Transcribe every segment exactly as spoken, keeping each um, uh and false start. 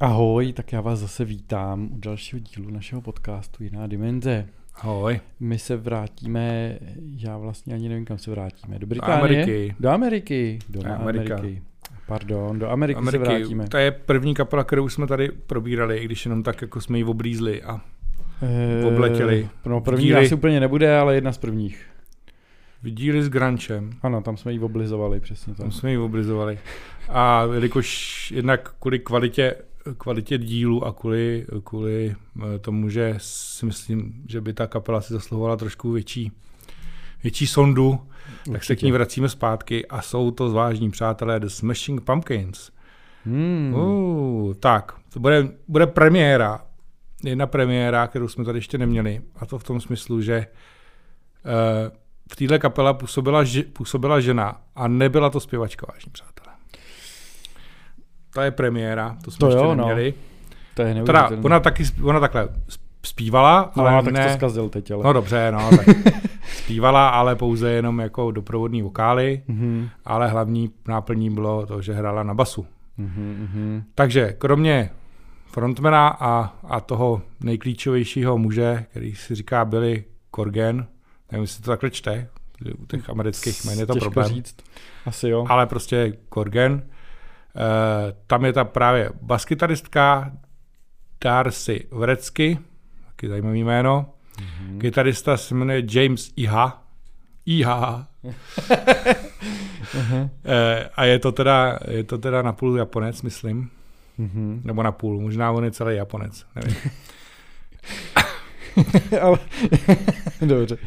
Ahoj, tak já vás zase vítám u dalšího dílu našeho podcastu Jiná dimenze. Ahoj. My se vrátíme, já vlastně ani nevím, kam se vrátíme. Do Británie? Ameriky. Do Ameriky. Do Amerika. Ameriky. Pardon, do Ameriky, Ameriky se vrátíme. To je první kapela, kterou jsme tady probírali, i když jenom tak, jako jsme ji oblízli a obletěli. E, no první díly. Asi úplně nebude, ale jedna z prvních. V díli s grunčem. Ano, tam jsme ji oblizovali, přesně tak. Tam jsme ji oblizovali. A jelikož jednak kvůli kvalitě, kvalitě dílu a kvůli, kvůli tomu, že si myslím, že by ta kapela si zasluhovala trošku větší, větší sondu, určitě. Tak se k ní vracíme zpátky a jsou to zvážní přátelé The Smashing Pumpkins. Hmm. Uh, tak, to bude, bude premiéra. Jedna premiéra, kterou jsme tady ještě neměli. A to v tom smyslu, že uh, v téhle kapele působila, působila žena a nebyla to zpěvačka, vážní přátelé. Ta je premiéra, to jsme to ještě jo, neměli. No. To je teda ona, taky, ona takhle zpívala, no, ale tak ne... to zkazil teď, ale... No dobře, no, tak zpívala, ale pouze jenom jako doprovodní vokály, mm-hmm. ale hlavní náplní bylo to, že hrála na basu. Mm-hmm. Takže kromě frontmana a, a toho nejklíčovějšího muže, který si říká Billy Corgan, nevím, jestli to takhle čte, u těch amerických jmen je to těžko problém. Říct. Asi jo. Ale prostě Corgan. Uh, tam je ta právě baskytaristka Darcy Wretzky, taky zajímavý jméno. Mm-hmm. Kytarista se jmenuje James Iha. Iha. uh-huh. uh, a je to teda, je to teda napůl Japonec, myslím. Mm-hmm. Nebo napůl, možná on je celý Japonec, nevím. ale, dobře.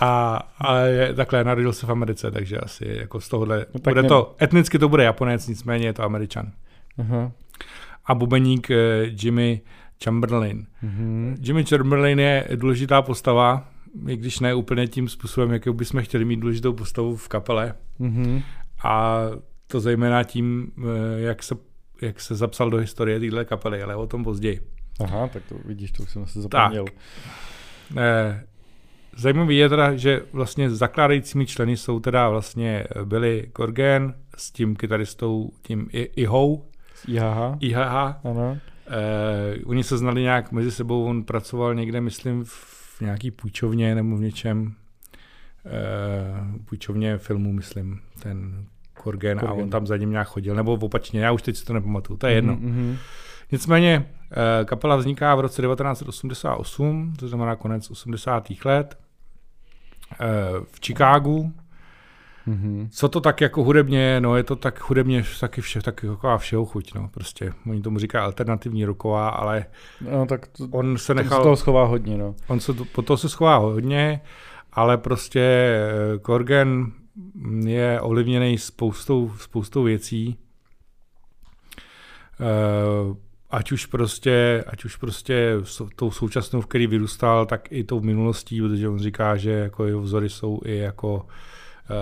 A, ale je, takhle, narodil se v Americe, takže asi jako z tohohle, no, bude to, etnicky to bude Japonec, nicméně je to Američan. Uh-huh. A bubeník uh, Jimmy Chamberlin. Uh-huh. Jimmy Chamberlin je důležitá postava, i když ne úplně tím způsobem, jaký bychom chtěli mít důležitou postavu v kapele. Uh-huh. A to zejména tím, uh, jak se, jak se zapsal do historie téhle kapely, ale o tom později. Aha, tak to vidíš, to už jsem se zapomněl. Tak. Eh, zajímavý je teda, že vlastně zakládajícími členy jsou teda vlastně Billy Corgan s tím kytaristou, tím I- Ihou. Iha. Eh, oni se znali nějak mezi sebou, on pracoval někde, myslím, v nějaký půjčovně nebo v něčem. Eh, půjčovně filmu, myslím, ten Corgan, Corgan a on tam za ním nějak chodil, nebo opačně, já už teď si to nepamatuju, to je jedno. Mm-hmm. Nicméně kapela vzniká v roce devatenáct osmdesát osm, to znamená konec osmdesátých let, v Chicagu. Mm-hmm. Co to tak jako hudebně, no je to tak hudebně taky vše, taky taková všeho chuť, no prostě. Oni tomu říká alternativní rocková, ale no, tak to, on se nechal... To se toho schová hodně, no. On se, po toho se schová hodně, ale prostě Corgan je ovlivněný spoustou, spoustou věcí. Uh, ať už prostě, ať už prostě so, tou současnou, v který vyrůstal, tak i tou minulostí, protože on říká, že jako jeho vzory jsou i jako uh,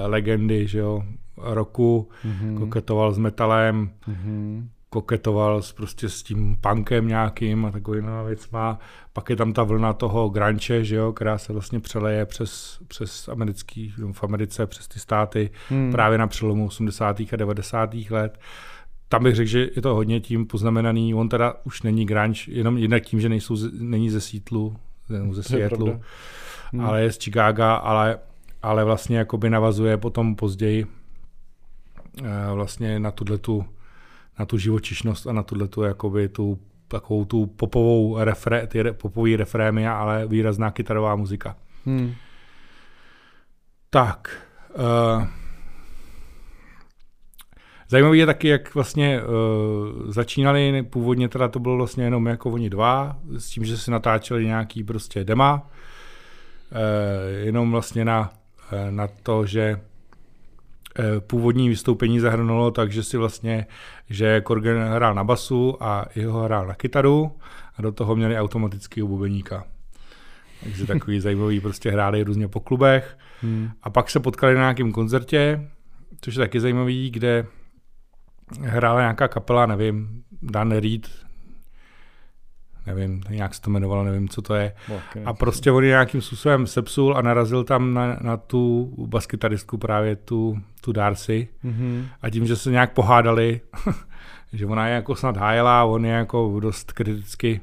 legendy, že jo, roku, mm-hmm. koketoval s metalem, mm-hmm. koketoval s, prostě s tím punkem nějakým a takovýma věcma. Pak je tam ta vlna toho grunge, že jo, která se vlastně přeleje přes, přes americký, v Americe, přes ty státy, mm. právě na přelomu osmdesátých a devadesátých let. Tam bych řekl, že je to hodně tím poznamenaný. On teda už není grunge, jenom jednak tím, že nejsou, není ze Seatlu, ze Seattlu, ale je z Chicaga, ale, ale vlastně jakoby navazuje potom později vlastně na tu na tu živočišnost a na tu jakoby tu takovou tu popovou refré, ty popový refrémy, ale výrazná kytarová muzika. Hmm. Tak. Uh, Zajímavý je taky, jak vlastně uh, začínali, původně teda to bylo vlastně jenom jako oni dva, s tím, že si natáčeli nějaký prostě dema, uh, jenom vlastně na, uh, na to, že uh, původní vystoupení zahrnulo tak, že si vlastně, že Corgan hrál na basu a jeho hrál na kytaru a do toho měli automatického bubeníka. Takže takový zajímavý, prostě hráli různě po klubech hmm. a pak se potkali na nějakém koncertě, což je taky zajímavý, kde hrála nějaká kapela, nevím, Dan Reed, nevím, nějak se to jmenovalo, nevím, co to je. Okay. A prostě on nějakým způsobem sepsul a narazil tam na, na tu baskytaristku právě tu, tu Darcy. Mm-hmm. A tím, že se nějak pohádali, že ona je jako snad hájela, on je jako dost kriticky,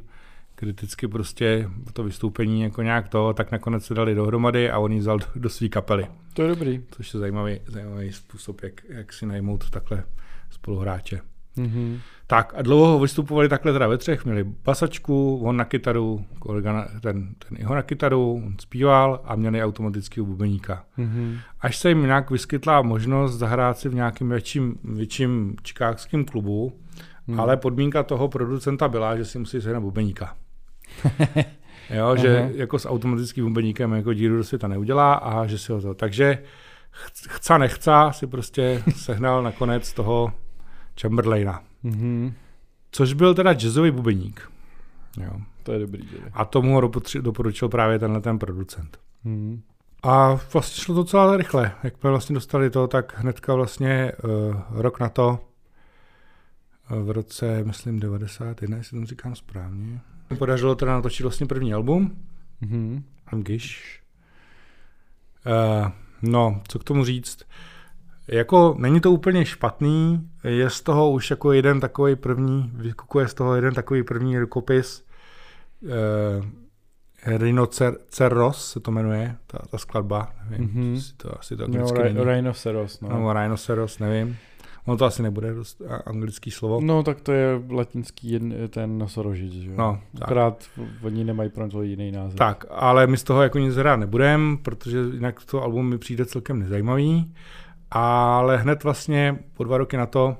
kriticky prostě to vystoupení jako nějak to, tak nakonec se dali dohromady a on ji vzal do, do své kapely. To je dobrý. Což je zajímavý, zajímavý způsob, jak, jak si najmout takhle spoluhráče. Mm-hmm. Tak a dlouho vystupovali takhle teda ve třech, měli basačku, on na kytaru, kolega, ten, ten jeho na kytaru, on zpíval a měli automatického bubeníka. Mm-hmm. Až se jim nějak vyskytla možnost zahrát si v nějakém větším, větším čikákském klubu, mm-hmm. ale podmínka toho producenta byla, že si musí sehnat bubeníka. Jo, že uh-huh. jako s automatickým bubeníkem jako díru do světa neudělá a že si ho to. Takže chca nechca si prostě sehnal nakonec toho Chamberlaina, mm-hmm. což byl teda jazzový bubeník. Jo. To je dobrý. Že? A tomu ho doporučil právě tenhle ten producent. Mm-hmm. A vlastně šlo to docela rychle. Jak jsme vlastně dostali to, tak hnedka vlastně uh, rok na to, v roce, myslím, devadesát jedna, jestli to říkám správně, podařilo teda natočit vlastně první album, mm-hmm. Gish. Uh, no, co k tomu říct? Jako není to úplně špatný, je z toho už jako jeden takový první, vykukuje z toho jeden takový první rukopis, eh, Rhinoceros se to jmenuje, ta, ta skladba, nevím, mm-hmm. si to asi to anglicky no, není. Rhinoceros, no. no. Rhinoceros, nevím, ono to asi nebude dost anglický slovo. No tak to je latinský ten nosorožec, že jo, no, akorát oni nemají pro to jiný název. Tak, ale my z toho jako nic hrát nebudeme, protože jinak to album mi přijde celkem nezajímavý. Ale hned vlastně po dva roky na to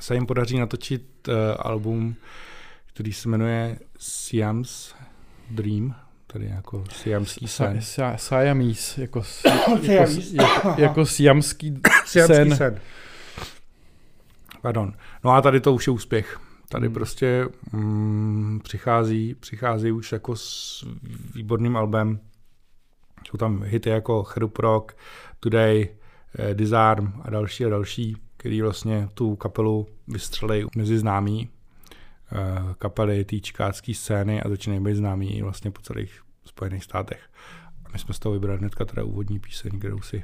se jim podaří natočit uh, album, který se jmenuje Siamese Dream, tady jako siamský sen. Siamese, jako, jako, jako, jako siamský sen. sen. Pardon. No a tady to už je úspěch. Tady hmm. prostě mm, přichází, přichází už jako s výborným albem. Jsou tam hity jako Cherub Rock, Today, Disarm a další a další, který vlastně tu kapelu vystřelej mezi známí kapely té čikácké scény a začínají být známí vlastně po celých Spojených státech. A my jsme z toho vybrali hnedka teda úvodní píseň, kterou si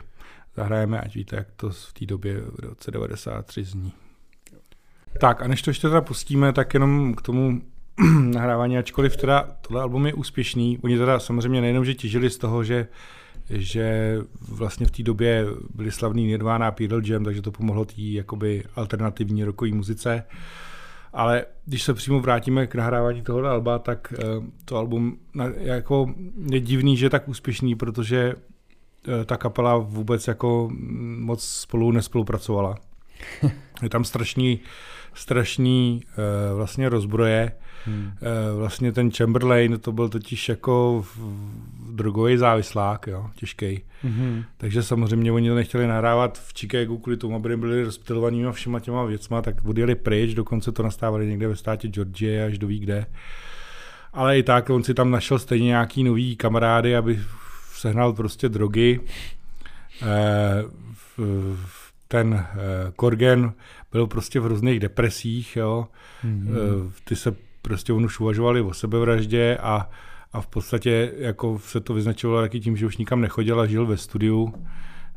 zahrajeme, ať víte, jak to v té době v roce devadesát tři zní. Tak a než to ještě teda pustíme, tak jenom k tomu nahrávání, ačkoliv teda tohle album je úspěšný, oni teda samozřejmě nejenom, že těžili z toho, že že vlastně v té době byly slavný Nirvana a Pearl Jam, takže to pomohlo té jakoby alternativní rockové muzice. Ale když se přímo vrátíme k nahrávání tohoto alba, tak to album jako je divný, že je tak úspěšný, protože ta kapela vůbec jako moc spolu nespolupracovala. Je tam strašný, strašný vlastně rozbroje. Hmm. Vlastně ten Chamberlain, to byl totiž jako drogový závislák, jo, těžkej. Mm-hmm. Takže samozřejmě oni to nechtěli nahrávat v Chicagu kvůli tomu, aby byli rozptilovanými všema těma věcma, tak odjeli pryč, dokonce to nastávali někde ve státě Georgia, až do ví kde. Ale i tak on si tam našel stejně nějaký nový kamarády, aby sehnal prostě drogy. Ten Corgan byl prostě v různých depresích, jo. Mm-hmm. Ty se prostě on už uvažovali o sebevraždě a, a v podstatě jako se to vyznačovalo taky tím, že už nikam nechodil a žil ve studiu.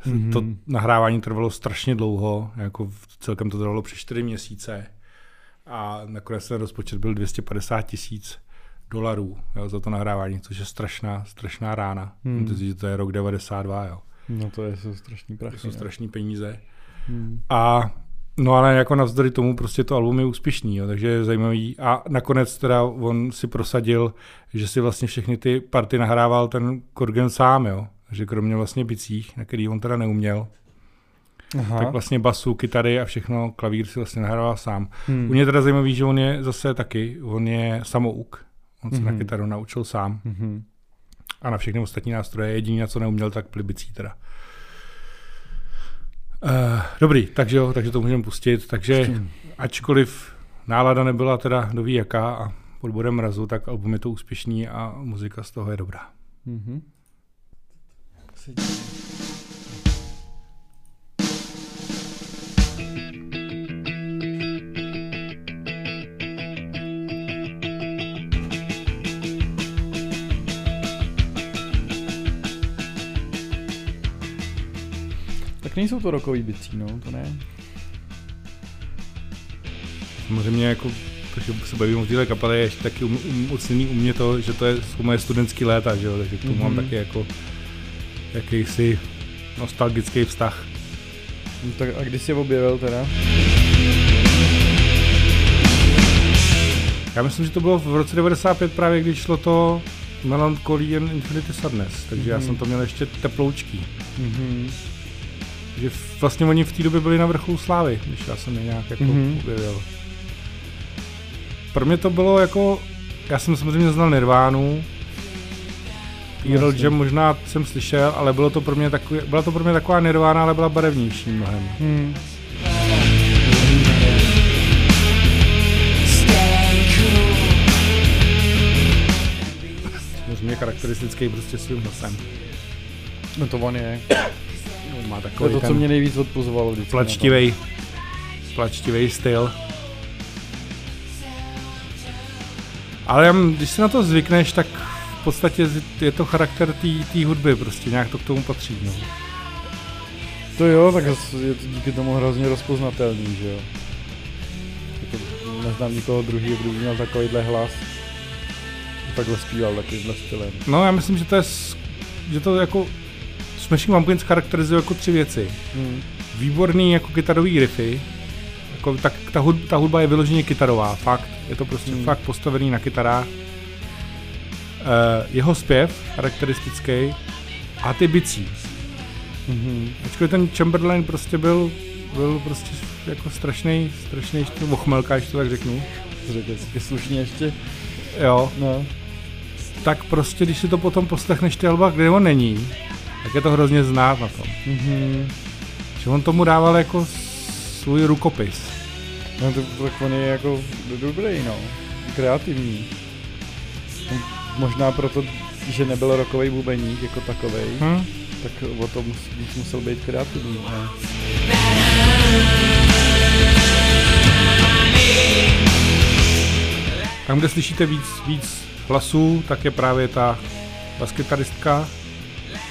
Mm-hmm. To nahrávání trvalo strašně dlouho, jako celkem to trvalo přes čtyři měsíce a nakonec ten rozpočet byl dvě stě padesát tisíc dolarů jo, za to nahrávání, což je strašná, strašná rána. Mm. Protože to je rok devadesát dva, jo. No to je, jsou strašný prachy. To jsou strašný peníze. Mm. A no ale jako navzdory tomu prostě to album je úspěšný, jo, takže je zajímavý. A nakonec teda on si prosadil, že si vlastně všechny ty party nahrával ten Corgan sám, jo. Takže kromě vlastně bicích, na který on teda neuměl, aha, tak vlastně basu, kytary a všechno, klavír si vlastně nahrával sám. Hmm. U mě teda zajímavý, že on je zase taky, on je samouk. On se mm-hmm. na kytaru naučil sám. Mm-hmm. A na všechny ostatní nástroje, jediný, na co neuměl, tak byly bicí teda. Uh, dobrý, takže jo, takže to můžeme pustit, takže ačkoliv nálada nebyla teda doví jaká a pod bodem mrazu, tak album je to úspěšný a muzika z toho je dobrá. Mm-hmm. Nejsou to rokový bicí, no, to ne. samozřejmě jako to, že se bavím o téhle kapele, je ještě taky um, um, oceněný u mě to, že to je, jsou moje studentský léta, že jo, takže k tomu mm-hmm. mám taky jako jakýsi nostalgický vztah. No tak a kdy jsi je objevil teda? Já myslím, že to bylo v roce devadesát pět právě, když šlo to Mellon Collie and the Infinite Sadness, takže mm-hmm. já jsem to měl ještě teploučký. Mm-hmm. Že vlastně oni v té době byli na vrcholu slávy, když já jsem je nějak jako mm-hmm. objevil. Pro mě to bylo jako, já jsem samozřejmě znal Nirvánu, Pearl Jam možná jsem slyšel, ale bylo to pro mě takový, byla to pro mě taková Nirvana, ale byla barevnější mnohem. Mm. Samozřejmě charakteristický prostě svým hlasem. No to on je. On má takový, to je to, co mě nejvíc odpuzovalo vždycky. Plačtivej, plačtivej styl. Ale když si na to zvykneš, tak v podstatě je to charakter té hudby, prostě nějak to k tomu patří. No. To jo, tak je to díky tomu hrozně rozpoznatelný, že jo. To neznám nikoho druhýho, kdo by měl takovýhle hlas. Takhle zpíval takovýmhle stylem. No já myslím, že to je, že to jako Smashing Pumpkins charakterizují jako tři věci. Hmm. Výborný jako kytarový riffy. Jako, tak ta hudba, ta hudba je vyloženě kytarová, fakt. Je to prostě hmm. fakt postavený na kytarách. E, jeho zpěv, charakteristický, a ty bicí. Hmm. Ačkoliv ten Chamberlin prostě byl, byl prostě jako strašnej, strašnej ochmelka, ještě tak řeknu. Je slušně ještě. Jo. No. Tak prostě, když si to potom poslechneš ty alba, kde on není, tak je to hrozně znát na tom. Hmm. Že on tomu dával jako svůj rukopis. No to, tak on je jako dobrý, no. Kreativní. Možná proto, že nebyl rockovej bubeník jako takovej, hmm? tak o tom víc musel být kreativní. No. Tam, kde slyšíte víc, víc hlasů, tak je právě ta baskytaristka,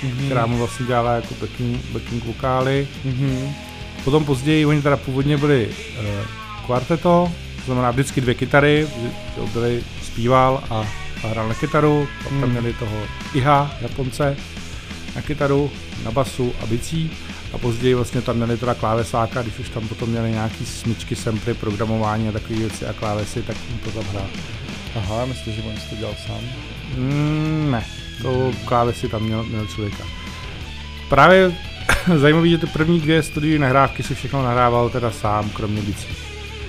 mm-hmm. která mu vlastně dělala jako backing, backing vokály. Mm-hmm. Potom později, oni teda původně byli e, kvarteto, to znamená vždycky dvě kytary, byli, zpíval a, a hrál na kytaru, pak tam mm. měli toho Iha, Japonce, na kytaru, na basu a bicí a později vlastně tam měli teda klávesáka, když už tam potom měli nějaký smyčky, samply, programování a takové věci a klávesy, tak jim to zahrál. Aha, myslím, že on to dělal sám? Mm, ne, to klávesy tam měl, měl člověka. Právě zajímavé, že ty první dvě studiové nahrávky si všechno nahrával teda sám, kromě bicí.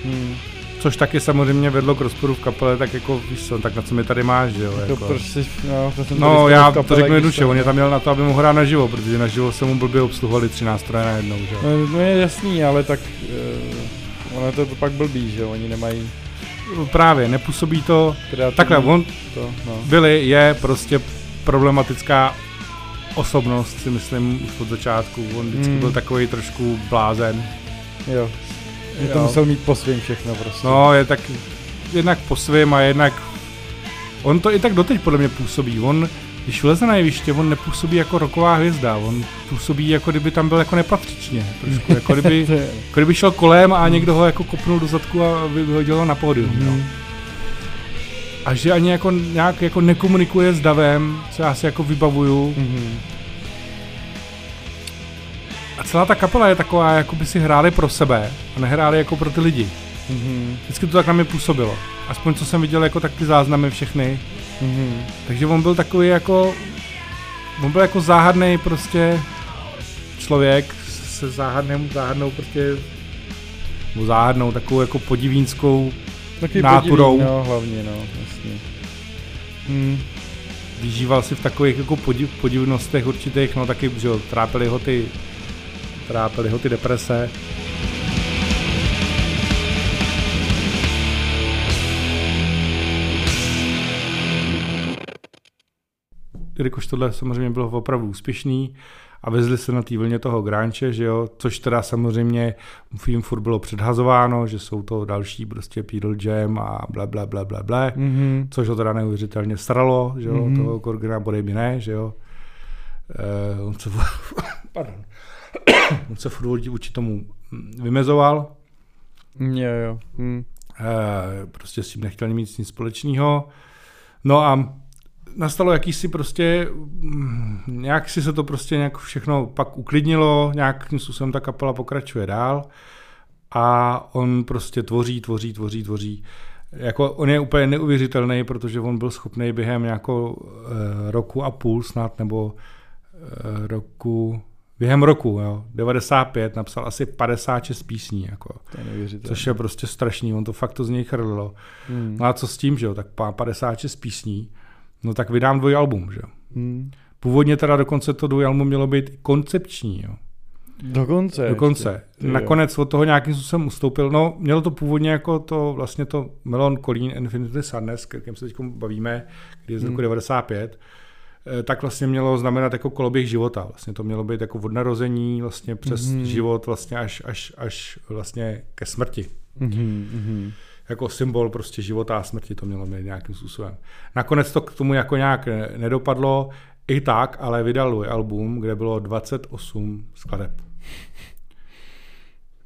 Hmm. Což taky samozřejmě vedlo k rozporu v kapele, tak jako víš co, tak na co mi tady máš, že jo? To jako. Prostě, no, to no já kapele, to řeknu jednoduše, on je tam měl na to, aby mu hrál naživo, protože naživo se mu blbě obsluhovali tři nástroje najednou, že jo? No, no je jasný, ale tak uh, ono to, to pak blbý, že oni nemají... Právě, nepůsobí to... Kreativní, takhle, on to, no. Billy je prostě problematická osobnost, si myslím, už od začátku, on vždycky mm. byl takový trošku blázen. Jo. Mě to jo. musel mít po svým všechno prostě. No, je tak jednak po svým a jednak... On to i tak doteď podle mě působí. On, když vyleze na jeviště, on nepůsobí jako rocková hvězda. On působí, jako kdyby tam byl jako nepatřičně. Trošku, jako, kdyby, jako kdyby šel kolem a někdo ho jako kopnul do zadku a vyhodil ho na pódium. Mm-hmm. No. A že ani jako nějak jako nekomunikuje s davem, co já si jako vybavuju. Mm-hmm. A celá ta kapela je taková, jako by si hráli pro sebe a nehráli jako pro ty lidi. Mm-hmm. Vždycky to tak na mě působilo. Aspoň co jsem viděl, jako tak ty záznamy všechny. Mm-hmm. Takže on byl takový jako... On byl jako záhadnej prostě člověk se záhadnou, záhadnou prostě... Nebo záhadnou, takovou jako podivínskou taky náturou. Podivín, no, hlavně, no, vlastně. Mm. Vyžíval si v takových jako podiv, podivnostech určitých, no taky, že jo, trápili ho ty... trápily ho ty deprese. Jelikož tohle samozřejmě bylo opravdu úspěšný a vezli se na té vlně toho grunge, že jo, což teda samozřejmě jim furt bylo předhazováno, že jsou to další prostě Pearl Jam a bla bla bla bla bla, mm-hmm. což ho teda neuvěřitelně sralo, že jo, mm-hmm. toho Corgana bodej by ne, že jo. Eh, on se... Pardon. On se furt určitě tomu vymezoval. Jo, jo. Hmm. prostě s tím nechtěl mít nic společného. No a nastalo jakýsi prostě, nějak si se to prostě nějak všechno pak uklidnilo, nějakým způsobem ta kapela pokračuje dál a on prostě tvoří, tvoří, tvoří, tvoří. Jako on je úplně neuvěřitelný, protože on byl schopný během nějakou e, roku a půl snad, nebo e, roku, během roku, jo, devadesát pět napsal asi padesát šest písní, jako, je což je prostě strašný, on to fakt to z něj chrlilo. Hmm. No a co s tím, že jo, tak padesát šest písní, no tak vydám dvojalbum, že jo. Hmm. Původně teda dokonce to dvojalbum mělo být koncepční, jo. Dokonce. Dokonce. Nakonec od toho nějakým způsobem ustoupil. No, mělo to původně jako to vlastně to Mellon Collie and the Infinite Sadness, kterým se teď bavíme, kdy je z roku hmm. devadesát pět, tak vlastně mělo znamenat jako koloběh života. Vlastně to mělo být jako od narození vlastně přes hmm. život vlastně až, až, až vlastně ke smrti. Hmm. Hmm. Jako symbol prostě života a smrti to mělo být nějakým způsobem. Nakonec to k tomu jako nějak nedopadlo i tak, ale vydal album, kde bylo dvacet osm skladeb.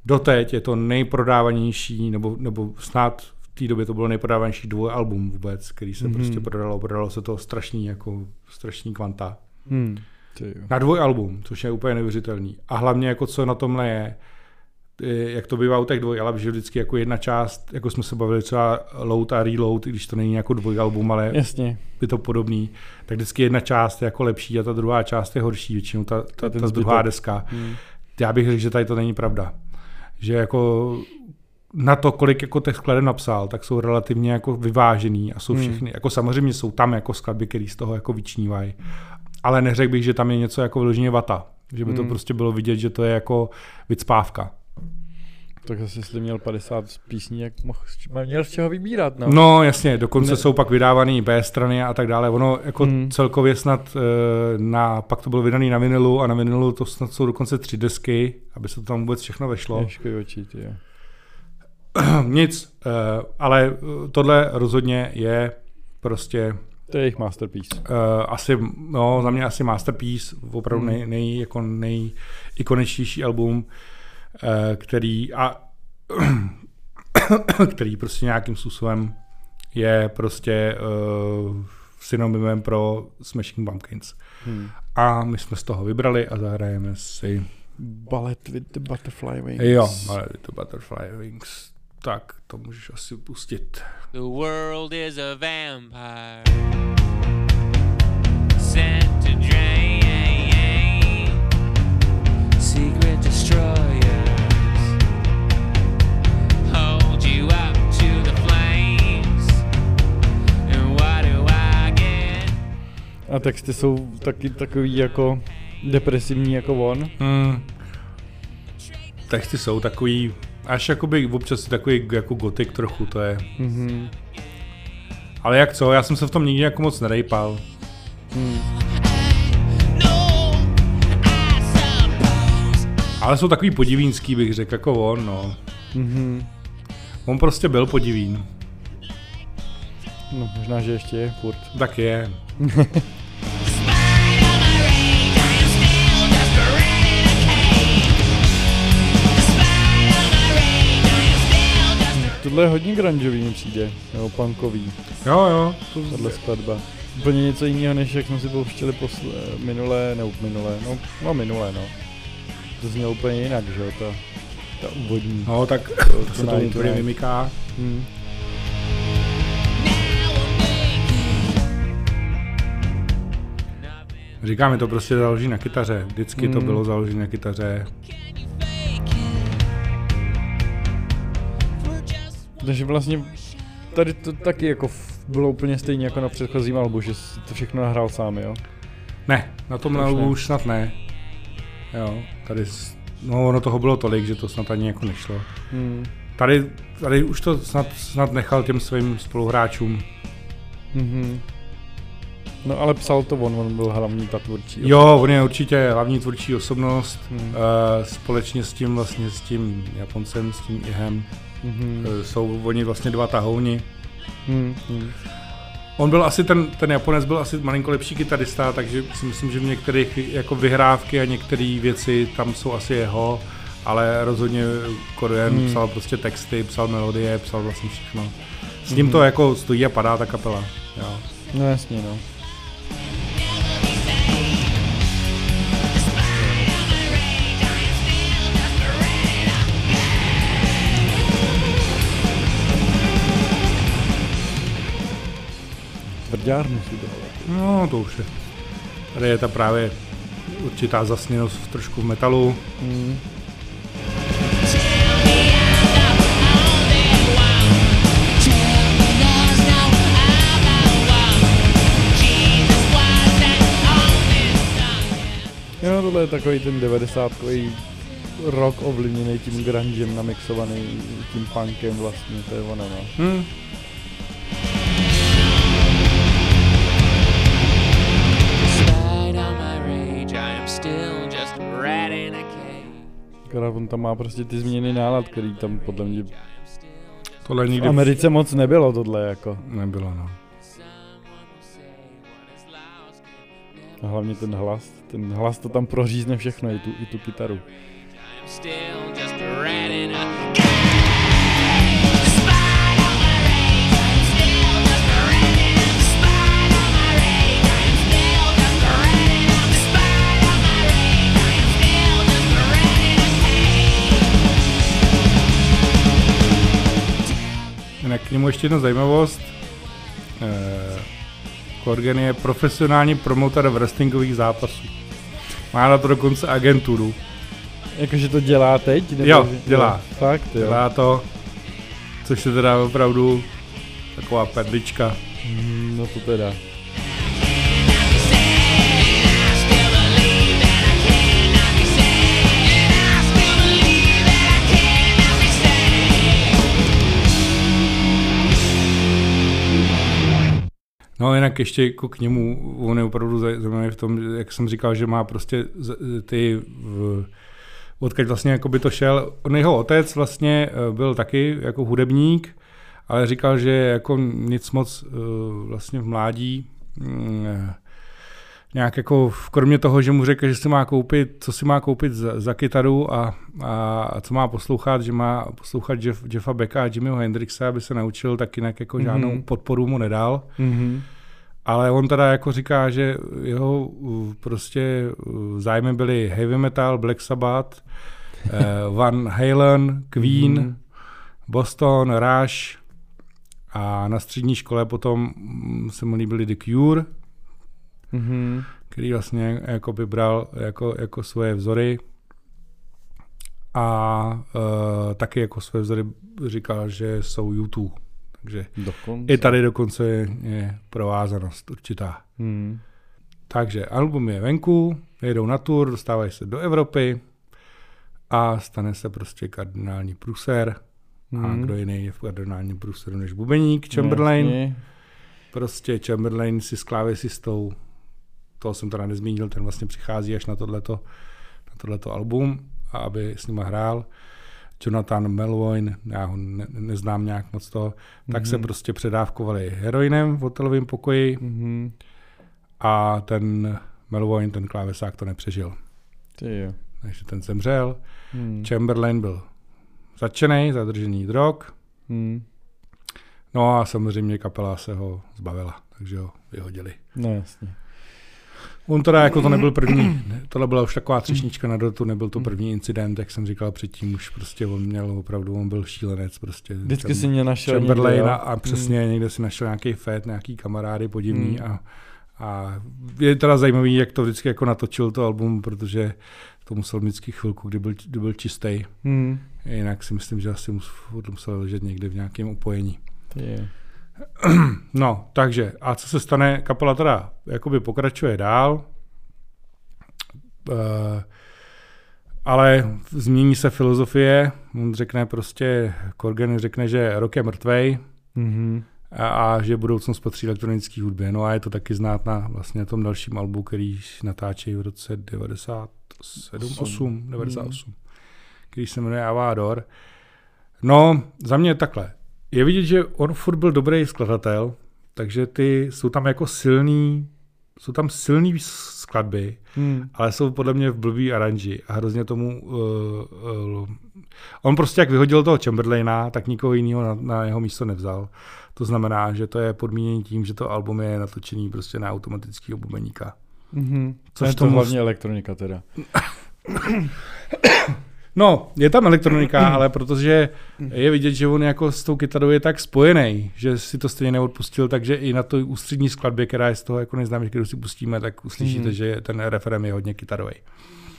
Doteď je to nejprodávanější, nebo, nebo snad v té době to bylo nejprodávanější dvojalbum vůbec, který se mm. prostě prodalo, prodalo se to strašný, jako strašný kvanta. Mm. Na dvojalbum, což je úplně neuvěřitelný. A hlavně jako co na tomhle je, jak to bývá u těch dvojalbů, že vždycky jako jedna část, jako jsme se bavili třeba Load a Reload, i když to není jako dvojalbum, ale jasně. Je to podobný, tak vždycky jedna část je jako lepší a ta druhá část je horší, většinou ta, ta, ta, ta druhá deska. Mm. Já bych řekl, že tady to není pravda. Že jako na to, kolik jako těch skladeb napsal, tak jsou relativně jako vyvážený a jsou všechny, hmm. jako samozřejmě jsou tam jako skladby, které z toho jako vyčnívají, ale neřekl bych, že tam je něco jako vyloženě vata, že by hmm. to prostě bylo vidět, že to je jako vycpávka. Tak zase, jestli měl padesát písní, jak mohl, měl z čeho vybírat. No, no jasně, dokonce ne. Jsou pak vydávaný B strany a tak dále. Ono jako hmm. celkově snad, na, pak to bylo vydaný na vinilu a na vinilu to snad jsou dokonce tři desky, aby se to tam vůbec všechno vešlo. Ježkej očí, ty jo. Nic, ale tohle rozhodně je prostě... To je jejich masterpiece. Asi, no, za mě asi masterpiece, opravdu hmm. nej, nej, jako nejikoničtější album, který a který prostě nějakým způsobem je prostě uh, synonymem pro Smashing Pumpkins. Hmm. A my jsme z toho vybrali a zahrajeme si Ballet with the Butterfly Wings. Jo, Ballet with the Butterfly Wings. Tak, to můžeš asi pustit. The world is a vampire sent to drain secret destroy. A texty jsou taky takový jako depresivní jako on. Mm. Texty jsou takový, až jakoby občas takový jako gotik trochu to je. Mm-hmm. Ale jak co, já jsem se v tom nikdy jako moc nerejpal. Mm. Ale jsou takový podivínský bych řekl jako on, no. Mm-hmm. On prostě byl podivín. No možná, že ještě je furt. Tak je. Tohle je hodně grungeový mi přijde, nebo punkový. Jo, jo. Tohle skladba. Úplně něco jiného, než jak jsme si pouštěli posle... minulé, nebo minulé, no, no minulé, no. To znělo úplně jinak, že jo, ta, ta úvodní. No, tak to, to se to úplně vymyká. Hmm. Říkám, je to prostě založené na kytaře. Vždycky mm. to bylo založené na kytaře. Takže vlastně tady to taky jako bylo úplně stejně jako na předchozím albu, že jsi to všechno nahrál sám, jo? Ne, na tom albu už snad ne. Jo, tady, no ono toho bylo tolik, že to snad ani jako nešlo. Mm. Tady, tady už to snad, snad nechal těm svým spoluhráčům. Mm-hmm. No ale psal to on, on byl hlavní ta tvůrčí osobnost. Jo, on je určitě hlavní tvůrčí osobnost, hmm. společně s tím vlastně s tím Japoncem, s tím Ihem, hmm. jsou oni vlastně dva tahouni. Hmm. Hmm. On byl asi, ten, ten Japonec byl asi malinko lepší kytarista, takže si myslím, že v některých jako vyhrávky a některé věci tam jsou asi jeho ale rozhodně Corgan hmm. psal prostě texty, psal melodie, psal vlastně všechno. S ním hmm. to jako stojí a padá ta kapela. Jo. No jasně, no. Brďárnu si dál. No, to už je. Tady je ta právě určitá zasněnost trošku v metalu. Mm. Jo, tohle je takový ten devadesátkový rock ovlivněný tím grungem, namixovaný tím punkem vlastně, to je ono, no. Mm. Která on tam má prostě ty změny nálad, který tam podle mě tohle nikdy v Americe moc nebylo tohle jako. Nebylo, no. A hlavně ten hlas, ten hlas to tam prořízne všechno, i tu, i tu kytaru. K němu ještě jedna zajímavost. Corgan je profesionální promotor wrestlingových zápasů. Má na to dokonce agenturu. Jakože to dělá teď? Nebo jo, dělá. No, fakt, jo. Dělá to, což je teda opravdu taková perlička. Mm, no to teda. No jinak ještě jako k němu, on je opravdu zajímavý v tom, jak jsem říkal, že má prostě ty, v, odkud vlastně jako by to šel, on jeho otec vlastně byl taky jako hudebník, ale říkal, že jako nic moc vlastně v mládí, nějak jako kromě toho, že mu řekl, že si má koupit, co si má koupit za, za kytaru a, a, a co má poslouchat, že má poslouchat Jeff, Jeffa Becka a Jimmyho Hendrixe, aby se naučil, tak jinak jako mm-hmm. žádnou podporu mu nedal. Mm-hmm. Ale on teda jako říká, že jeho prostě zájmy byly heavy metal, Black Sabbath, Van Halen, Queen, mm-hmm. Boston, Rush a na střední škole potom se mu líbily The Cure, Mm-hmm. který vlastně jako vybral jako, jako svoje vzory a uh, taky jako svoje vzory říkal, že jsou U dva. Takže dokonce. I tady dokonce je provázanost určitá. Mm. Takže album je venku, jedou na tour, dostávají se do Evropy a stane se prostě kardinální průser. Mm. A kdo jiný je v kardinálním průseru než bubeník Chamberlain. Jasně. Prostě Chamberlain si s klávesistou, toho jsem teda nezmínil, ten vlastně přichází až na tohleto, na tohleto album, a aby s nima hrál. Jonathan Melvoin, já ho ne, neznám nějak moc toho, mm-hmm. tak se prostě předávkovali heroinem v hotelovém pokoji mm-hmm. a ten Melvoin, ten klávesák, to nepřežil. Tyjo. Takže ten zemřel. Mm. Chamberlain byl zatčený, zadržený drog. Mm. No a samozřejmě kapela se ho zbavila, takže ho vyhodili. No jasně. On teda jako to nebyl první, tohle byla už taková třešnička na dortu, nebyl to první incident, jak jsem říkal předtím, už prostě on měl opravdu, on byl šílenec prostě. Vždycky Cham, si mě našel někde. A přesně mm. někde si našel nějaký fét, nějaký kamarády podivný mm. a, a je teda zajímavý, jak to vždycky jako natočil to album, protože to musel vždycky chvilku, kdy byl, kdy byl čistý. Mm. Jinak si myslím, že asi musel ležet někde v nějakém upojení. Yeah. No, takže, a co se stane, kapela teda jakoby pokračuje dál, e, ale změní se filozofie, on řekne prostě, Corgan řekne, že rock je mrtvej mm-hmm. a, a že budoucnost patří elektronické hudbě, no a je to taky znát na vlastně tom dalším albu, který natáčejí v roce devadesát sedm, osm, devadesát osm, mm. který se jmenuje Avador. No, za mě je takhle. Je vidět, že on furt byl dobrý skladatel, takže ty jsou tam jako silný jsou tam silný skladby, hmm. ale jsou podle mě v blbý aranži a hrozně tomu... Uh, uh, on prostě jak vyhodil toho Chamberlaina, tak nikoho jiného na, na jeho místo nevzal. To znamená, že to je podmíněné tím, že to album je natočený prostě na automatického bubeníka. Hmm. Což je to tomu... hlavně elektronika teda. No, je tam elektronika, ale protože je vidět, že on jako s tou kytarou je tak spojený, že si to stejně neodpustil, takže i na té ústřední skladbě, která je z toho jako neznáme, kterou si pustíme, tak uslyšíte, mm-hmm. že ten referém je hodně kytarový.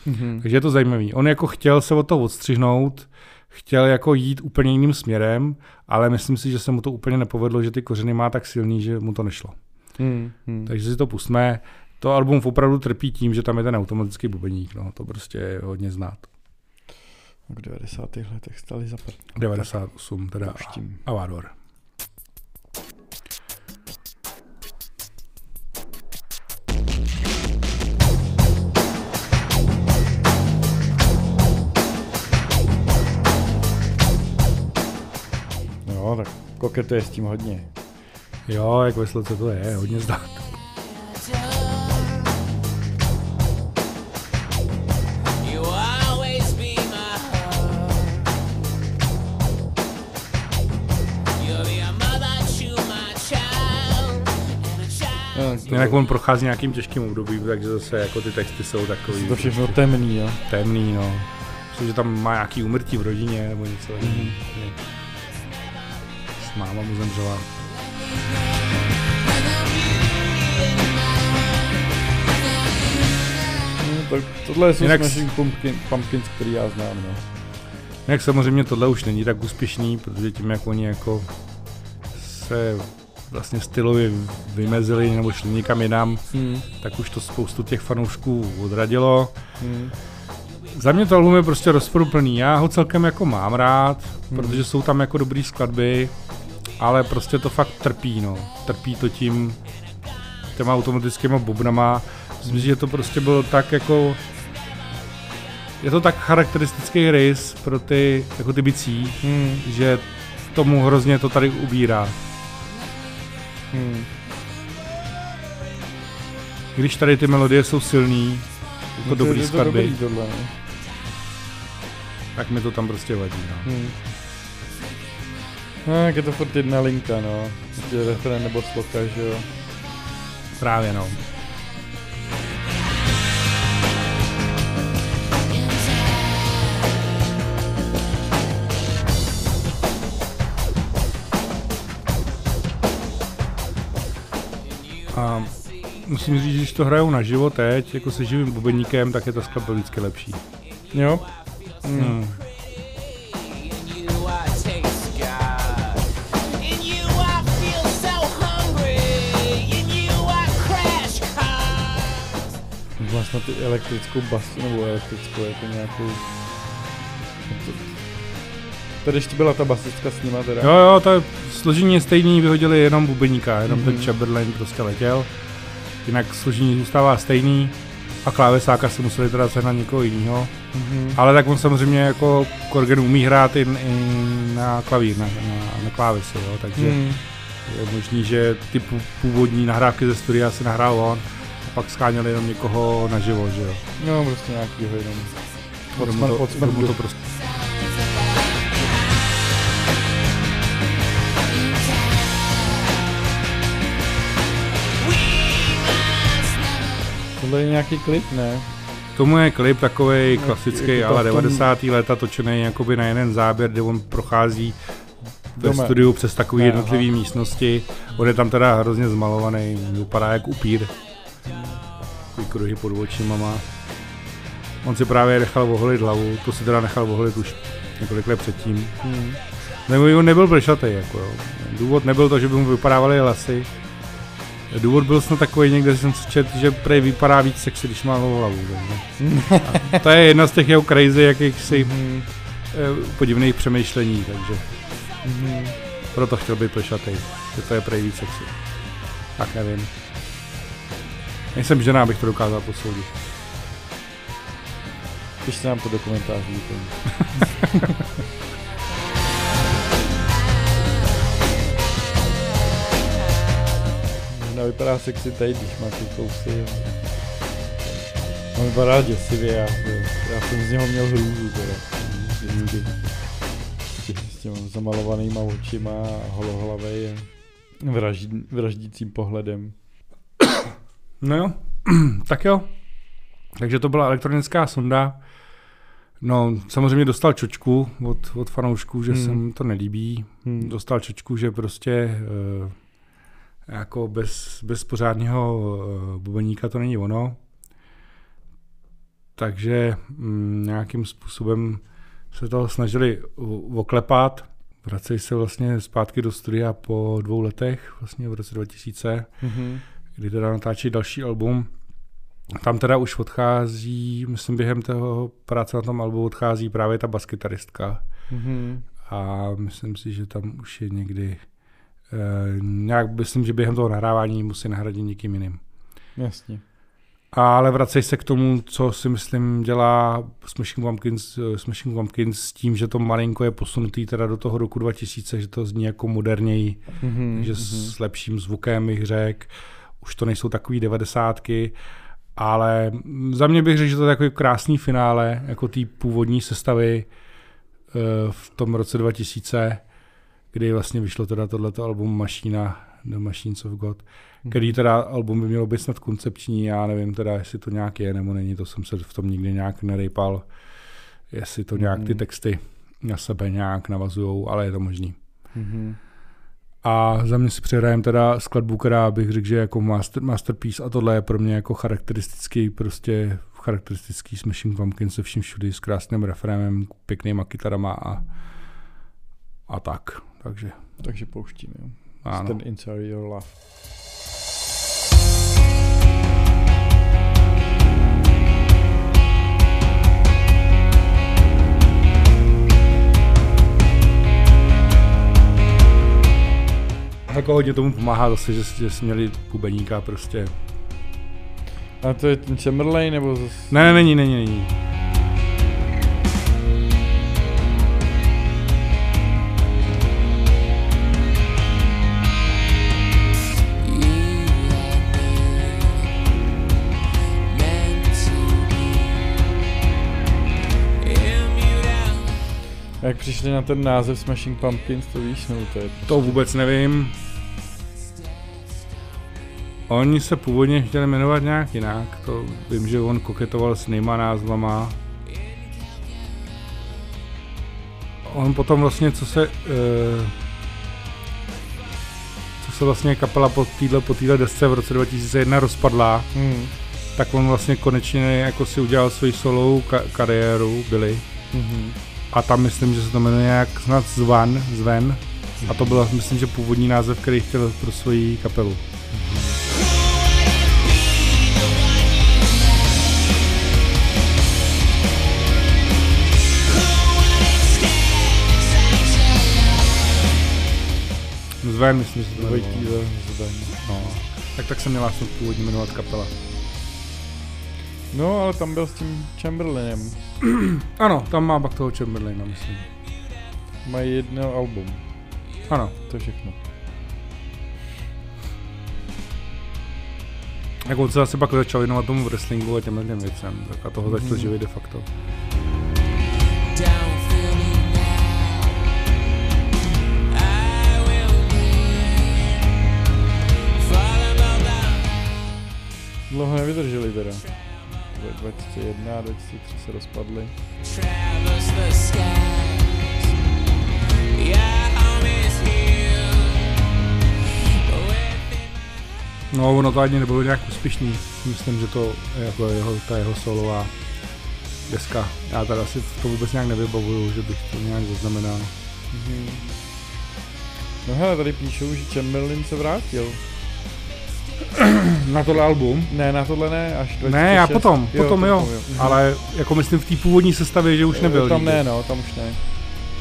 Mm-hmm. Takže je to zajímavý. On jako chtěl se od toho odstřihnout, chtěl jako jít úplně jiným směrem, ale myslím si, že se mu to úplně nepovedlo, že ty kořeny má tak silný, že mu to nešlo. Mm-hmm. Takže si to pustíme. To album opravdu trpí tím, že tam je ten automatický bubeník, no, to prostě je hodně znát. V devadesátých letech stali za prd. devadesát osm teda Avador. Jo, tak koketuje s tím hodně. Jo, jak ve sloce to je, hodně zdát. Jinak on prochází nějakým těžkým obdobím, takže zase jako ty texty jsou takový... To všechno temný, jo? Temný, no. Myslím, že tam má nějaký úmrtí v rodině, nebo něco. Mm-hmm. S máma mu zemřela. No, tak tohle jsou jinak... Smashing Pumpkin, Pumpkins, který já znám, no. Jinak samozřejmě tohle už není tak úspěšný, protože tím, jak oni jako se... vlastně stylově vymezili nebo šli někam jinam, hmm. tak už to spoustu těch fanoušků odradilo. Hmm. Za mě to album je prostě rozporuplný, já ho celkem jako mám rád, hmm. protože jsou tam jako dobrý skladby, ale prostě to fakt trpí, no. Trpí to tím, těma automatickýma bubnama, myslím, že to prostě bylo tak jako, je to tak charakteristický rys pro ty, jako ty bicí, hmm. že tomu hrozně to tady ubírá. Hmm. Když tady ty melodie jsou silný, jako dobrý skladby, to dobrý, tak mi to tam prostě vadí. No. Hmm. No, jak je to furt jedna linka, no. Referent nebo sloka, že jo. Právě, no. A musím říct, že když to hrajou na živo teď, jako se živým bubeníkem, tak je ta skladba vždycky lepší. Jo. Mm. Mm. Vlastně tu elektrickou basu, nebo elektrickou, jako nějakou... Tady ještě byla ta basická s nima teda. Jo, jo, to složení je stejný, vyhodili jenom bubeníka, jenom mm-hmm. ten Chamberlain prostě letěl. Jinak složení zůstává stejný a klávesáka si museli teda sehnat někoho jiného. Mm-hmm. Ale tak on samozřejmě jako Corgan umí hrát i, i na klavír, na, na, na klávesi, jo, takže mm. je možný, že ty původní nahrávky ze studia si nahrál on a pak sháněli jenom někoho naživo, že jo. No, prostě nějakýho jenom. Podsmr, podsmr, to prostě. To je nějaký klip, ne? Tomu je klip takovej klasický, je to, ale devadesátá léta točený jakoby na jeden záběr, kde on prochází ve studiu přes takové jednotlivé místnosti. On je tam teda hrozně zmalovaný, vypadá jak upír. Takový kruhy pod očima má. On si právě nechal oholit hlavu, to si teda nechal oholit už několik let předtím. Hmm. Nebo on nebyl plešatej, jako jo. Důvod nebyl to, že by mu vypadávaly hlasy. Důvod byl snad takový někde, že jsem si četl, že prej vypadá víc sexy, když má hlavu. To je jedna z těch jeho crazy, jakýchsi mm. podivných přemýšlení, takže mm. proto chtěl být plešatej, že to je prej víc sexy. Tak nevím. Nejsem žena, abych to dokázal posoudit. Pište nám to do komentářů. vypadá sexy tady, když má ty kousy. On vypadá děsivě, já, já jsem z něho měl hrůzu teda. S těmi zamalovanýma očima a holohlavej a vraždí, vraždícím pohledem. No jo, tak jo. Takže to byla elektronická sonda. No, samozřejmě dostal čočku od, od fanoušků, že hmm. se mu to nelíbí. Hmm. Dostal čočku, že prostě e, jako bez, bez pořádného e, bubeníka to není ono. Takže m, nějakým způsobem se toho snažili oklepat. Vracejí se vlastně zpátky do studia po dvou letech, vlastně v roce dva tisíce, hmm. kdy teda natáčí další album. Tam teda už odchází, myslím během toho práce na tom albu odchází právě ta baskytaristka. Mm-hmm. A myslím si, že tam už je někdy, eh, nějak myslím, že během toho nahrávání musí nahradit někým jiným. Jasně. Ale vracej se k tomu, co si myslím dělá Smashing Pumpkins, Smashing Pumpkins s tím, že to malinko je posunutý teda do toho roku dva tisíce, že to zní jako moderněji, mm-hmm. že mm-hmm. s lepším zvukem, bych řekl. Už to nejsou takový devadesátky. Ale za mě bych řekl, že to je takový krásný finále, jako té původní sestavy v tom roce dva tisíce, kdy vlastně vyšlo teda tohleto album Machina, The Machines of God, který teda album by mělo být snad koncepční, já nevím teda, jestli to nějak je nebo není, to jsem se v tom nikdy nějak nerejpal, jestli to nějak ty texty na sebe nějak navazujou, ale je to možný. Mm-hmm. A za mě si přehrajem teda skladbu, která bych řekl, že jako master, masterpiece a tohle je pro mě jako charakteristický, prostě charakteristický Smashing Pumpkins se vším všudy, s krásným refrémem, pěknýma kytarama a, a tak. Takže, Takže pouštíme. Stand Inside Your Love. Jako hodně tomu pomáhá zase, že, že jsi měli bubeníka prostě. A to je ten Chamberlin nebo zase? Ne, není, není, není. A jak přišli na ten název Smashing Pumpkins, to víš, nebo to je? To vůbec nevím. Oni se původně chtěli jmenovat nějak jinak, to vím, že on koketoval s nejma názvama. On potom vlastně, co se, eh, co se vlastně kapela po této po této desce v roce dva tisíce jedna rozpadla, hmm. tak on vlastně konečně jako si udělal svoji solovou ka- kariéru, Billy. Hmm. A tam myslím, že se to jmenuje jak snad Zwan, Zven. A to byl, myslím, že původní název, který chtěl pro svoji kapelu. Zven, myslím, že to bylo. No. Tak tak se měla snad původně jmenovat kapela. No, ale tam byl s tím Chamberlinem. Ano, tam má pak toho Chamberlina, myslím. Mají jedno album. Ano. To je všechno. Jako on se asi pak začal věnovat tomu wrestlingu a těmhle těm věcem. Tak a toho začal mm-hmm. živit de facto. Dlouho nevydrželi teda. dvacet jedna, dvacet tři se rozpadly. No, ono to ani nebylo nějak úspěšný. Myslím, že to je jako jeho, ta jeho solová deska. Já teda si to vůbec nějak nevybavuju, že bych to nějak zaznamenal. Mhm. No hele, tady píšou, že Chamberlin se vrátil. Na tohle album? Ne, na tohle ne, až dvacet šest. Ne, já potom, jo, potom jo, jo. Ale jako myslím v té původní sestavě, že už jo, nebyl. Tam nikdy. Ne, no, tam už ne.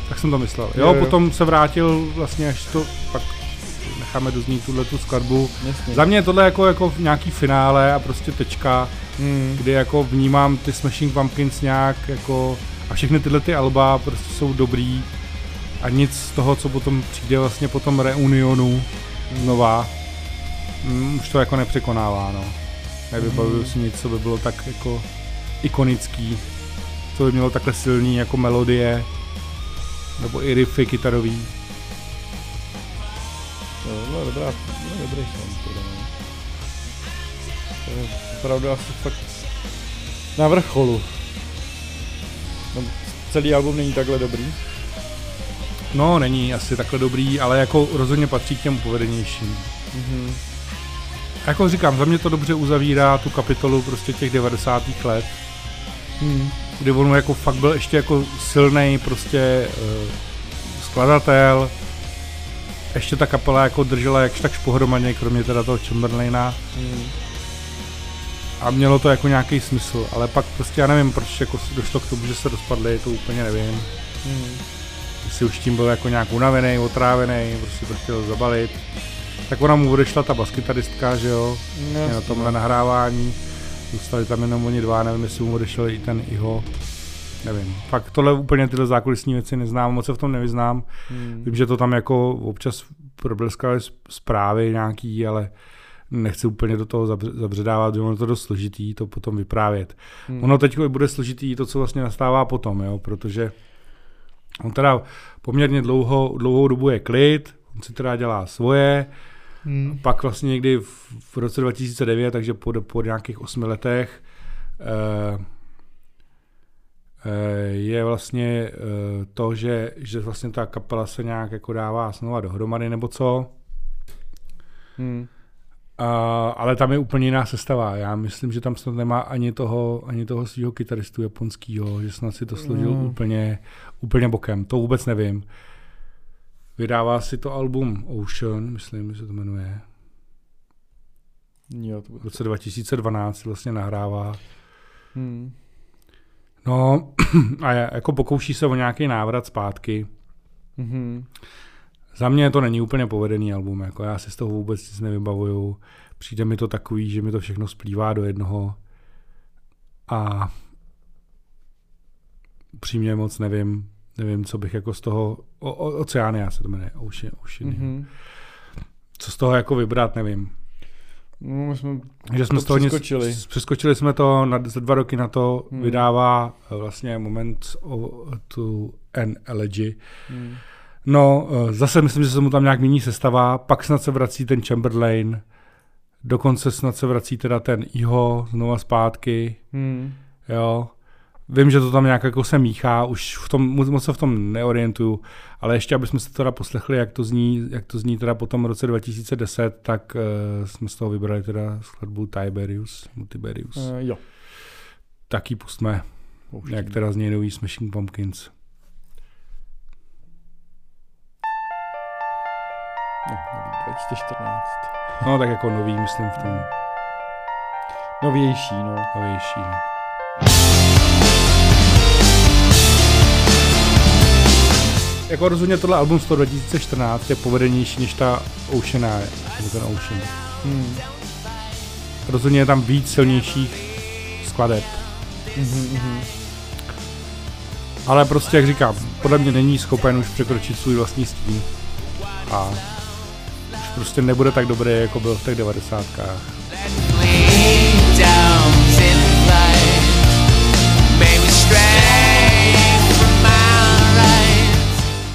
Tak jsem to myslel. Jo, jo, jo. Potom se vrátil vlastně až to, pak necháme doznít tuhletu skladbu. Jasně. Za mě je tohle jako, jako nějaký finále a prostě tečka, hmm. kdy jako vnímám ty Smashing Pumpkins nějak jako a všechny tyhle ty alba prostě jsou dobrý a nic z toho, co potom přijde vlastně po tom reunionu znova. mm, už to jako nepřekonává, no. Nevybavuju mm. si nic, co by bylo tak jako ikonický, co by mělo takhle silný jako melodie, nebo i riffy kytarový. To bylo dobrá, to bylo dobrý song, teda, ne? To je opravdu asi fakt na vrcholu. No, celý album není takhle dobrý? No, není asi takhle dobrý, ale jako rozhodně patří k těm povedenějším. Mm-hmm. Jako říkám, za mě to dobře uzavírá tu kapitolu prostě těch devadesátých let, mm. kdy on jako fakt byl ještě jako silnej prostě e, skladatel, ještě ta kapela jako držela jakž takž pohromadě, kromě teda toho Chamberlaina. Mm. A mělo to jako nějaký smysl, ale pak prostě já nevím, proč jako došlo k tomu, že se rozpadly, to úplně nevím. Mm. Jestli už tím byl jako nějak unavený, otrávený, prostě to chtěl zabalit. Tak ona mu odešla ta baskytaristka, že jo, no, na tomhle nahrávání. Zůstali tam jenom oni dva, nevím, jestli mu odešel i ten Iho. Nevím, fakt tohle úplně tyhle zákulisní věci neznám, moc se v tom nevyznám. Mm. Vím, že to tam jako občas probleskali zprávy nějaký, ale nechci úplně do toho zabředávat, že ono to dost složitý to potom vyprávět. Hmm. Ono teď bude složitý to, co vlastně nastává potom, jo, protože on teda poměrně dlouho, dlouhou dobu je klid, on si teda dělá svoje, hmm. pak vlastně někdy v, v roce dva tisíce devět, takže po, po nějakých osmi letech eh, eh, je vlastně eh, to, že, že vlastně ta kapela se nějak jako dává znova dohromady nebo co. Hmm. Uh, ale tam je úplně jiná sestava. Já myslím, že tam snad nemá ani toho, ani toho svého kytaristu japonského, že snad si to složil mm. úplně, úplně bokem. To vůbec nevím. Vydává si to album Ocean, myslím, že se to jmenuje. Jo, to bude v roce dva tisíce dvanáct vlastně nahrává. Mm. No a jako pokouší se o nějaký návrat zpátky. Mhm. Za mě to není úplně povedený album, jako já si z toho vůbec nic nevybavuju. Přijde mi to takový, že mi to všechno splývá do jednoho a upřímně moc nevím, nevím, co bych jako z toho, o, o, Oceania se to jmenuje, Ocean, Ocean, mm-hmm. co z toho jako vybrat, nevím. No, my jsme že jsme to z toho přeskočili. Nic, přeskočili jsme to, na, za dva roky na to mm. vydává vlastně Moment o, tu An Elegy. Mm. No, zase myslím, že se mu tam nějak mění sestava, pak snad se vrací ten Chamberlain, dokonce snad se vrací teda ten Iho znova zpátky, hmm. jo. Vím, že to tam nějak jako se míchá, už v tom, moc se v tom neorientuju, ale ještě, abychom se teda poslechli, jak to zní, jak to zní teda po tom roce dva tisíce deset, tak uh, jsme z toho vybrali teda skladbu Tiberius, Multiberius. Uh, jo. Tak ji pustme, Pouštím. Jak teda zní nový Smashing Pumpkins. No, dva tisíce čtrnáct. No, tak jako nový, myslím v tom. Novější, no. Novější, no. Jako rozhodně tohle album z toho dva tisíce čtrnáct je povedenější než ta Oceana, nebo ten Ocean. Hmm. Rozhodně je tam víc silnějších skladeb. Mm-hmm, mm-hmm. Ale prostě, jak říkám, podle mě není schopen už překročit svůj vlastní stín. A prostě nebude tak dobrý, jako byl v těch devadesátkách.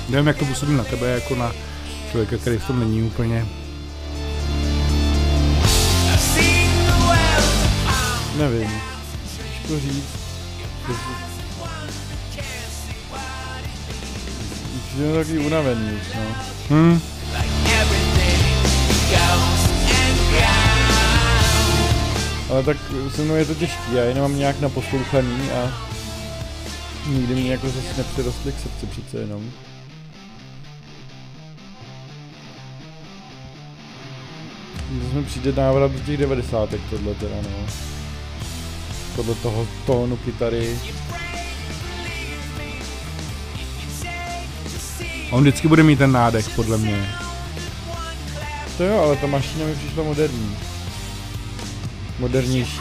Nevím, jak to působí na tebe, jako na člověka, který v tom není úplně. Nevím, těžko říct. Že je takový unavený už, no. Hmm. Ale tak se mnou je to těžký, já je nemám nějak naposlouchaný a nikdy mě jako zase nepřirostly k srdci přece jenom. Zase mi přijde návrat do těch devadesátek tohle teda, no. Podle toho tónu kytary. On vždycky bude mít ten nádech, podle mě. To jo, ale ta Machina mi přišla moderní. Modernější.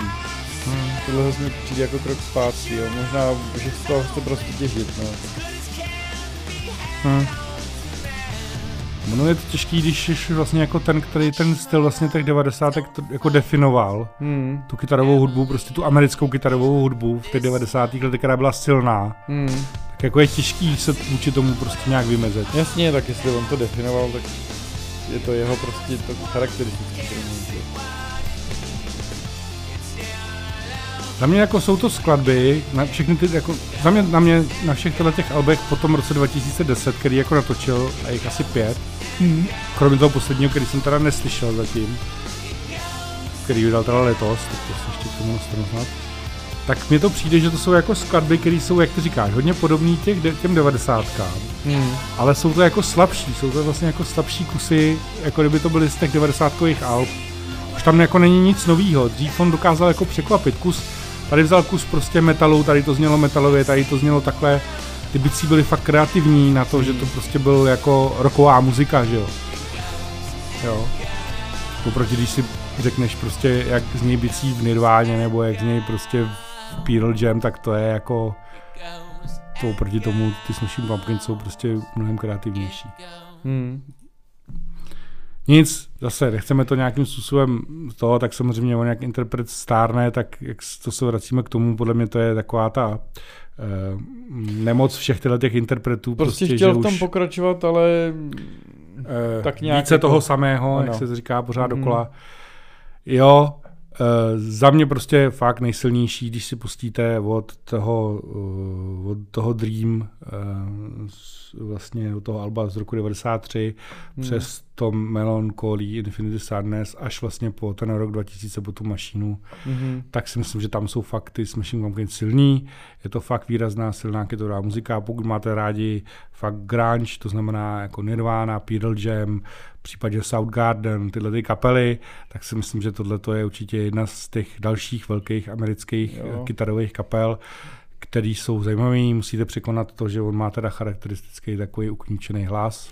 Hmm. Tohle mi přijde jako krok zpátky, jo. Možná, že z toho chce prostě těžit, no. Hmm. Ono je to těžký, když jsi vlastně jako ten, který ten styl vlastně těch devadesátek jako definoval, hmm. tu kytarovou hudbu, prostě tu americkou kytarovou hudbu v těch devadesátých letech, která byla silná, hmm. tak jako je těžký se vůči tomu prostě nějak vymezet. Jasně, tak jestli on to definoval, tak je to jeho prostě to charakteristické. Za mě jako jsou to skladby, na všechny ty, jako, za mě, na mě na všech těch albech po tom roce dva tisíce deset, který jako natočil, a jich asi pět, mm. kromě toho posledního, který jsem teda neslyšel zatím, který vydal teda letos, tak to se ještě k tomu strnat, tak mně to přijde, že to jsou jako skladby, které jsou, jak ty říkáš, hodně podobné těm devadesátkám, mm. ale jsou to jako slabší, jsou to vlastně jako slabší kusy, jako kdyby to byly z těch devadesátkových alb. Už tam jako není nic novýho, dřív on dokázal jako překvapit kus. Tady vzal kus prostě metalu, tady to znělo metalově, tady to znělo takhle. Ty bicí byly fakt kreativní na to, mm. že to prostě byl jako rocková muzika, že jo. Jo. Poproti, když si řekneš prostě, jak zní bicí v Nirváně, nebo jak zní prostě v Pearl Jam, tak to je jako... To oproti tomu ty Smashing Pumpkins jsou prostě mnohem kreativnější. Mm. Nic, zase nechceme to nějakým způsobem toho, tak samozřejmě on jak interpret stárne, tak jak to se vracíme k tomu, podle mě to je taková ta uh, nemoc všech těch interpretů. Prostě, prostě chtěl že v tom už, pokračovat, ale uh, tak nějak více jako... toho samého, ano. Jak se říká pořád mm-hmm. dokola. Jo, uh, za mě prostě fakt nejsilnější, když si pustíte od toho, uh, od toho Dream, uh, vlastně od toho alba z roku devadesát tři hmm. přes to Mellon Collie and the Infinite Sadness až vlastně po ten rok dva tisíce po tu Machinu, hmm. tak si myslím, že tam jsou fakt ty Smashing Pumpkins silní, je to fakt výrazná silná kytarová muzika, pokud máte rádi fakt grunge, to znamená jako Nirvana, Pearl Jam, v případě Soundgarden, tyhle ty kapely, tak si myslím, že tohle je určitě jedna z těch dalších velkých amerických jo. kytarových kapel, který jsou zajímavý, musíte překonat to, že on má teda charakteristický takový ukníčený hlas,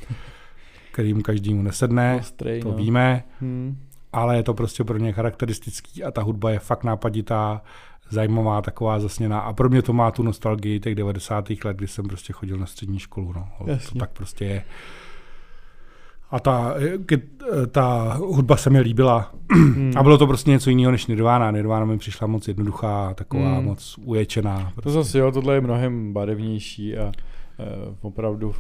kterým každému nesedne, Ostrej, to no. víme, hmm. ale je to prostě pro mě charakteristický a ta hudba je fakt nápaditá, zajímavá, taková zasněná a pro mě to má tu nostalgii těch devadesátých let, kdy jsem prostě chodil na střední školu, no. To tak prostě je. A ta, ta hudba se mi líbila. Hmm. A bylo to prostě něco jiného než Nirvana. Nirvana mi přišla moc jednoduchá, taková hmm. moc uječená. Prostě. To zase jo, tohle je mnohem barevnější a e, opravdu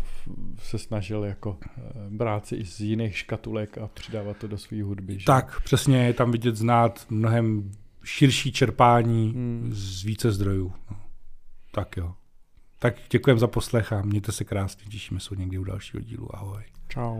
se snažil jako e, brát si i z jiných škatulek a přidávat to do své hudby. Že? Tak, přesně, je tam vidět znát mnohem širší čerpání hmm. z více zdrojů. No. Tak jo. Tak děkujeme za poslech a mějte se krásně, těšíme se někdy u dalšího dílu. Ahoj. Čau.